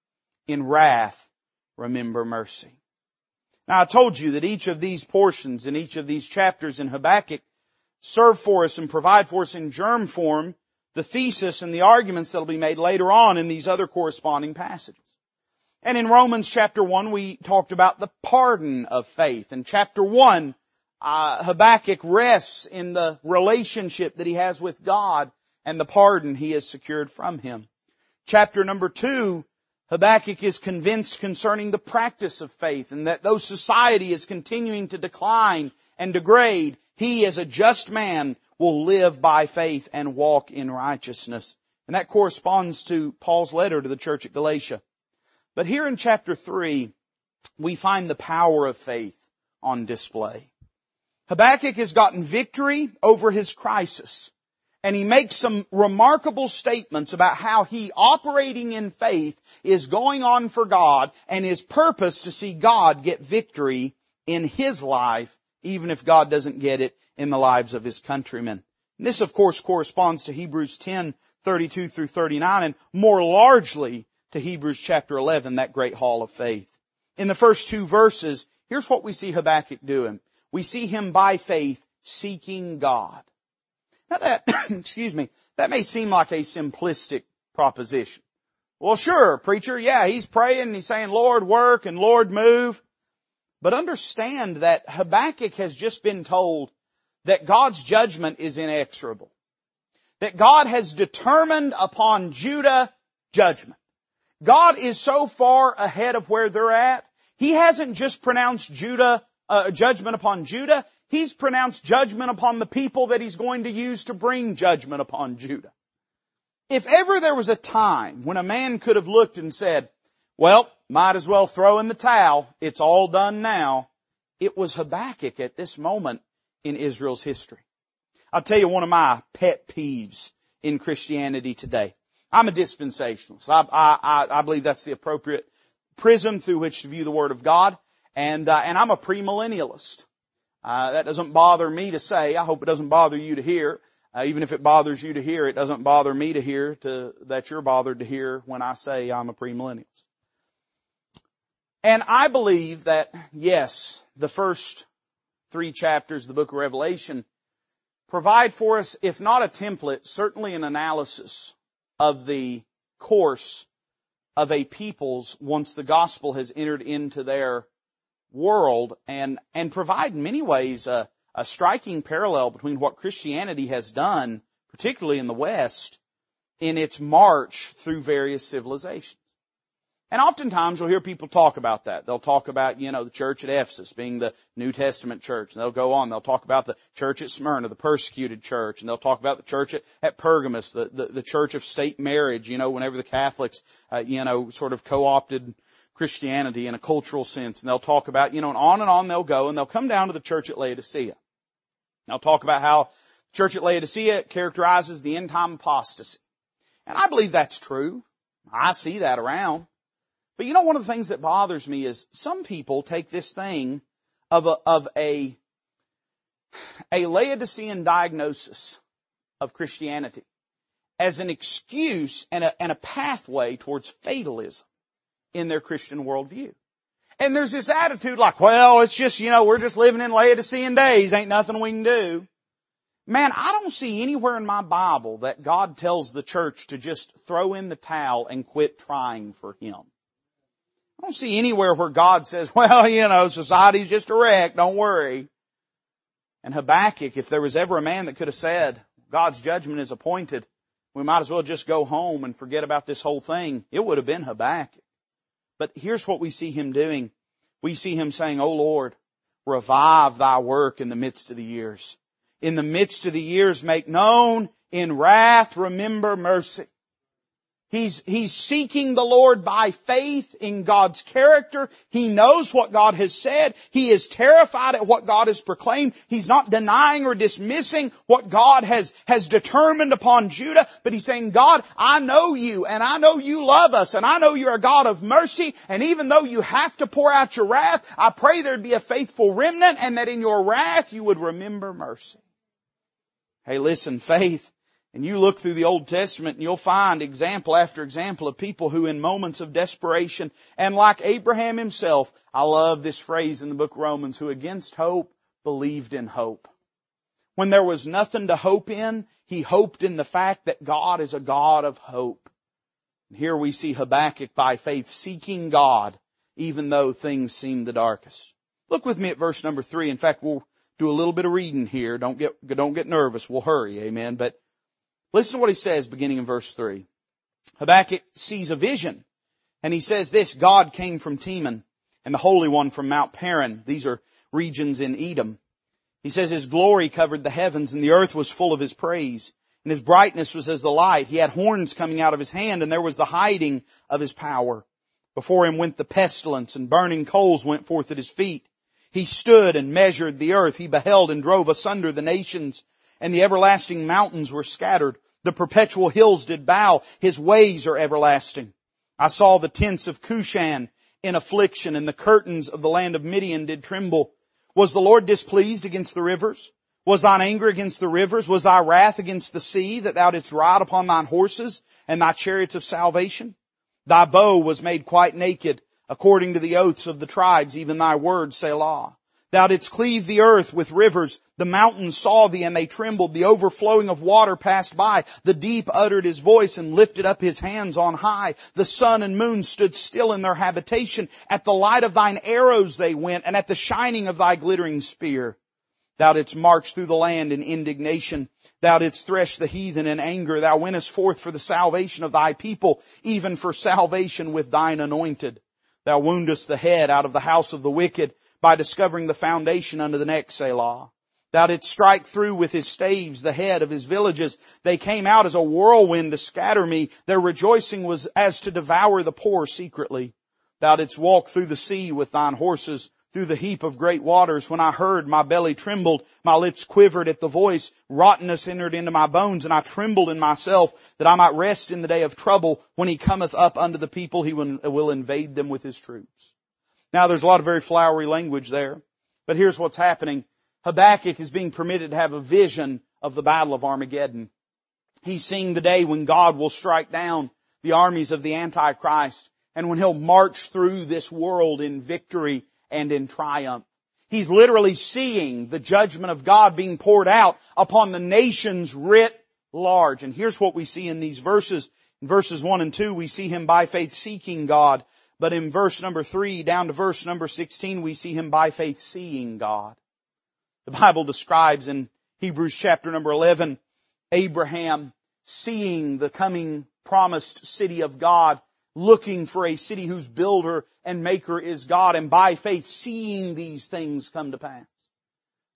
in wrath remember mercy. Now I told you that each of these portions and each of these chapters in Habakkuk serve for us and provide for us in germ form the thesis and the arguments that will be made later on in these other corresponding passages. And in Romans chapter 1, we talked about the pardon of faith. In chapter 1, Habakkuk rests in the relationship that he has with God and the pardon he has secured from him. Chapter number 2, Habakkuk is convinced concerning the practice of faith and that though society is continuing to decline and degrade, he as a just man will live by faith and walk in righteousness. And that corresponds to Paul's letter to the church at Galatia. But here in chapter 3, we find the power of faith on display. Habakkuk has gotten victory over his crisis, and he makes some remarkable statements about how he, operating in faith, is going on for God and his purpose to see God get victory in his life, even if God doesn't get it in the lives of his countrymen. And this, of course, corresponds to Hebrews 10:32 through 39, and more largely to Hebrews chapter 11, that great hall of faith. In the first two verses, here's what we see Habakkuk doing. We see him by faith seeking God. Now that, that may seem like a simplistic proposition. Well, sure, preacher, yeah, he's praying and he's saying, Lord, work and Lord, move. But understand that Habakkuk has just been told that God's judgment is inexorable. That God has determined upon Judah judgment. God is so far ahead of where they're at. He hasn't just pronounced judgment upon Judah. He's pronounced judgment upon the people that he's going to use to bring judgment upon Judah. If ever there was a time when a man could have looked and said, well, might as well throw in the towel. It's all done now. It was Habakkuk at this moment in Israel's history. I'll tell you one of my pet peeves in Christianity today. I'm a dispensationalist. I believe that's the appropriate prism through which to view the Word of God. And I'm a premillennialist. That doesn't bother me to say. I hope it doesn't bother you to hear. Even if it bothers you to hear, it doesn't bother me to hear that you're bothered to hear when I say I'm a premillennialist. And I believe that, yes, the first three chapters of the book of Revelation provide for us, if not a template, certainly an analysis of the course of a people's once the gospel has entered into their world, and provide in many ways a striking parallel between what Christianity has done, particularly in the West, in its march through various civilizations. And oftentimes you'll hear people talk about that. They'll talk about, the church at Ephesus being the New Testament church. And they'll go on. They'll talk about the church at Smyrna, the persecuted church. And they'll talk about the church at Pergamos, the church of state marriage, whenever the Catholics, sort of co-opted Christianity in a cultural sense. And they'll talk about, and on and on they'll go. And they'll come down to the church at Laodicea. They'll talk about how the church at Laodicea characterizes the end-time apostasy. And I believe that's true. I see that around. But one of the things that bothers me is some people take this thing of a Laodicean diagnosis of Christianity as an excuse and a pathway towards fatalism in their Christian worldview. And there's this attitude like, well, it's just, we're just living in Laodicean days. Ain't nothing we can do. Man, I don't see anywhere in my Bible that God tells the church to just throw in the towel and quit trying for Him. I don't see anywhere where God says, well, society's just a wreck, don't worry. And Habakkuk, if there was ever a man that could have said, God's judgment is appointed, we might as well just go home and forget about this whole thing, it would have been Habakkuk. But here's what we see him doing. We see him saying, O Lord, revive Thy work in the midst of the years. In the midst of the years make known, in wrath remember mercy. He's seeking the Lord by faith in God's character. He knows what God has said. He is terrified at what God has proclaimed. He's not denying or dismissing what God has determined upon Judah, but he's saying, God, I know You, and I know You love us, and I know You're a God of mercy, and even though You have to pour out Your wrath, I pray there'd be a faithful remnant, and that in Your wrath You would remember mercy. Hey, listen, faith. And you look through the Old Testament and you'll find example after example of people who in moments of desperation, and like Abraham himself, I love this phrase in the book of Romans, who against hope believed in hope. When there was nothing to hope in, he hoped in the fact that God is a God of hope. And here we see Habakkuk by faith seeking God even though things seem the darkest. Look with me at verse number 3. In fact, we'll do a little bit of reading here. Don't get nervous. We'll hurry. Amen. But listen to what he says beginning in verse 3. Habakkuk sees a vision, and he says this, God came from Teman, and the Holy One from Mount Paran. These are regions in Edom. He says His glory covered the heavens, and the earth was full of His praise, and His brightness was as the light. He had horns coming out of His hand, and there was the hiding of His power. Before Him went the pestilence, and burning coals went forth at His feet. He stood and measured the earth. He beheld and drove asunder the nations, and the everlasting mountains were scattered. The perpetual hills did bow. His ways are everlasting. I saw the tents of Cushan in affliction, and the curtains of the land of Midian did tremble. Was the Lord displeased against the rivers? Was Thine anger against the rivers? Was Thy wrath against the sea, that Thou didst ride upon Thine horses and Thy chariots of salvation? Thy bow was made quite naked, according to the oaths of the tribes, even Thy word, Selah. Thou didst cleave the earth with rivers. The mountains saw Thee, and they trembled. The overflowing of water passed by. The deep uttered His voice and lifted up His hands on high. The sun and moon stood still in their habitation. At the light of Thine arrows they went, and at the shining of Thy glittering spear. Thou didst march through the land in indignation. Thou didst thresh the heathen in anger. Thou wentest forth for the salvation of Thy people, even for salvation with Thine anointed. Thou woundest the head out of the house of the wicked, by discovering the foundation under the neck, Selah. Thou didst strike through with His staves the head of His villages. They came out as a whirlwind to scatter me. Their rejoicing was as to devour the poor secretly. Thou didst walk through the sea with Thine horses, through the heap of great waters. When I heard, my belly trembled. My lips quivered at the voice. Rottenness entered into my bones, and I trembled in myself, that I might rest in the day of trouble. When He cometh up unto the people, He will invade them with His troops. Now, there's a lot of very flowery language there, but here's what's happening. Habakkuk is being permitted to have a vision of the battle of Armageddon. He's seeing the day when God will strike down the armies of the Antichrist, and when He'll march through this world in victory and in triumph. He's literally seeing the judgment of God being poured out upon the nations writ large. And here's what we see in these verses. In verses 1 and 2, we see him by faith seeking God. But in verse number 3 down to verse number 16, we see him by faith seeing God. The Bible describes in Hebrews chapter number 11, Abraham seeing the coming promised city of God, looking for a city whose builder and maker is God, and by faith seeing these things come to pass.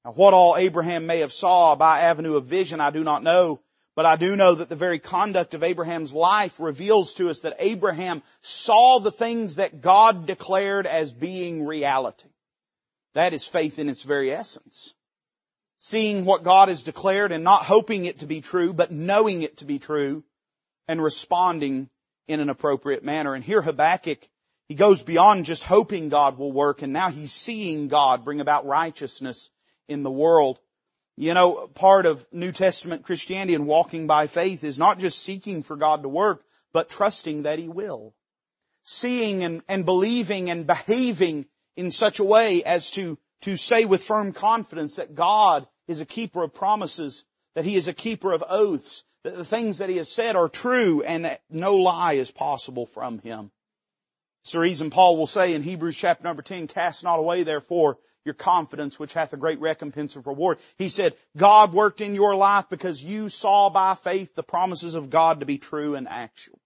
Now, what all Abraham may have saw by avenue of vision, I do not know. But I do know that the very conduct of Abraham's life reveals to us that Abraham saw the things that God declared as being reality. That is faith in its very essence. Seeing what God has declared and not hoping it to be true, but knowing it to be true and responding in an appropriate manner. And here Habakkuk, he goes beyond just hoping God will work, and now he's seeing God bring about righteousness in the world. You know, part of New Testament Christianity and walking by faith is not just seeking for God to work, but trusting that He will. Seeing and believing and behaving in such a way as to say with firm confidence that God is a keeper of promises, that He is a keeper of oaths, that the things that He has said are true and that no lie is possible from Him. It's the reason Paul will say in Hebrews chapter number 10, cast not away therefore your confidence which hath a great recompense of reward. He said, God worked in your life because you saw by faith the promises of God to be true and actual.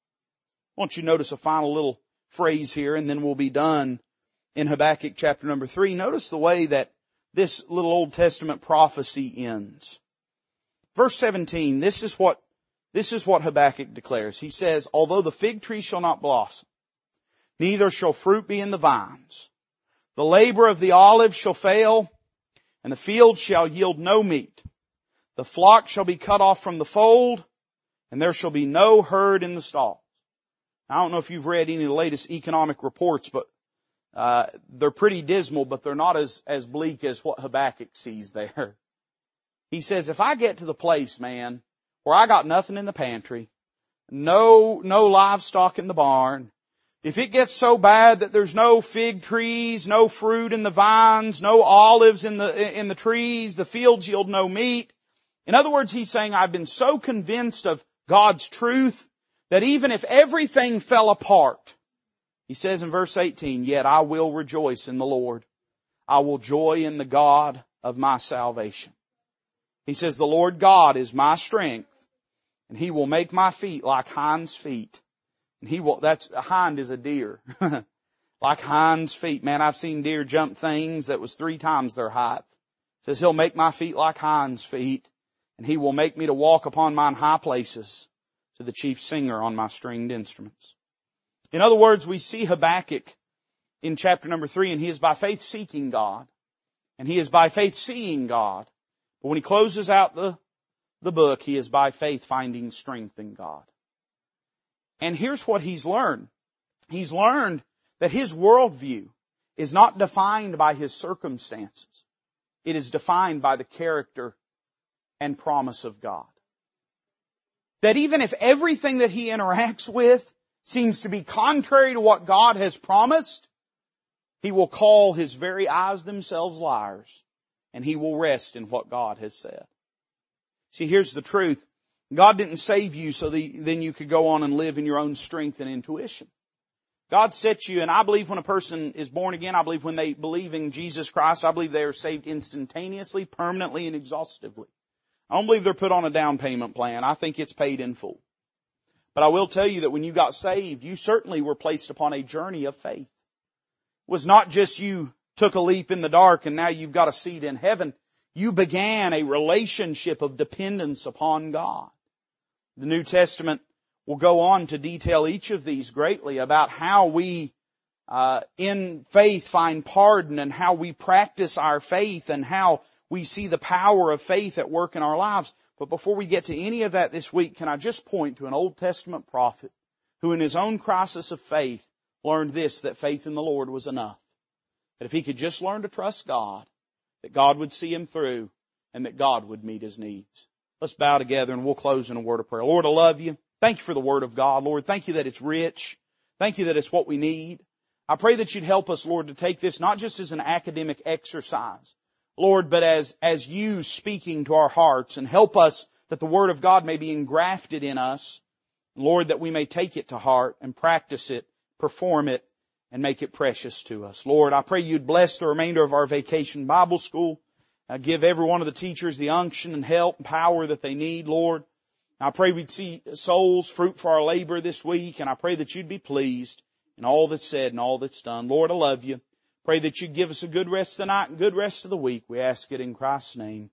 I want you to notice a final little phrase here and then we'll be done in Habakkuk chapter number 3. Notice the way that this little Old Testament prophecy ends. Verse 17, this is what Habakkuk declares. He says, although the fig tree shall not blossom, neither shall fruit be in the vines. The labor of the olive shall fail, and the field shall yield no meat. The flock shall be cut off from the fold, and there shall be no herd in the stalls. I don't know if you've read any of the latest economic reports, but they're pretty dismal, but they're not as bleak as what Habakkuk sees there. He says, if I get to the place, man, where I got nothing in the pantry, no livestock in the barn, if it gets so bad that there's no fig trees, no fruit in the vines, no olives in the trees, the fields yield no meat. In other words, he's saying, I've been so convinced of God's truth that even if everything fell apart, he says in verse 18, yet I will rejoice in the Lord. I will joy in the God of my salvation. He says, the Lord God is my strength, and He will make my feet like hinds' feet. A hind is a deer. Like hind's feet. Man, I've seen deer jump things that was 3 times their height. It says, He'll make my feet like hind's feet, and He will make me to walk upon mine high places, to the chief singer on my stringed instruments. In other words, we see Habakkuk in chapter number 3, and he is by faith seeking God, and he is by faith seeing God. But when he closes out the book, he is by faith finding strength in God. And here's what he's learned. He's learned that his worldview is not defined by his circumstances. It is defined by the character and promise of God. That even if everything that he interacts with seems to be contrary to what God has promised, he will call his very eyes themselves liars, and he will rest in what God has said. See, here's the truth. God didn't save you so that then you could go on and live in your own strength and intuition. God set you, and I believe when a person is born again, I believe when they believe in Jesus Christ, I believe they are saved instantaneously, permanently, and exhaustively. I don't believe they're put on a down payment plan. I think it's paid in full. But I will tell you that when you got saved, you certainly were placed upon a journey of faith. It was not just you took a leap in the dark and now you've got a seat in heaven. You began a relationship of dependence upon God. The New Testament will go on to detail each of these greatly about how we in faith find pardon and how we practice our faith and how we see the power of faith at work in our lives. But before we get to any of that this week, can I just point to an Old Testament prophet who in his own crisis of faith learned this, that faith in the Lord was enough. That if he could just learn to trust God, that God would see him through and that God would meet his needs. Let's bow together and we'll close in a word of prayer. Lord, I love you. Thank you for the word of God, Lord. Thank you that it's rich. Thank you that it's what we need. I pray that you'd help us, Lord, to take this not just as an academic exercise, Lord, but as you speaking to our hearts, and help us that the word of God may be engrafted in us, Lord, that we may take it to heart and practice it, perform it, and make it precious to us. Lord, I pray you'd bless the remainder of our vacation Bible school. Give every one of the teachers the unction and help and power that they need, Lord. I pray we'd see souls, fruit for our labor this week, and I pray that you'd be pleased in all that's said and all that's done. Lord, I love you. Pray that you'd give us a good rest of the night and good rest of the week. We ask it in Christ's name.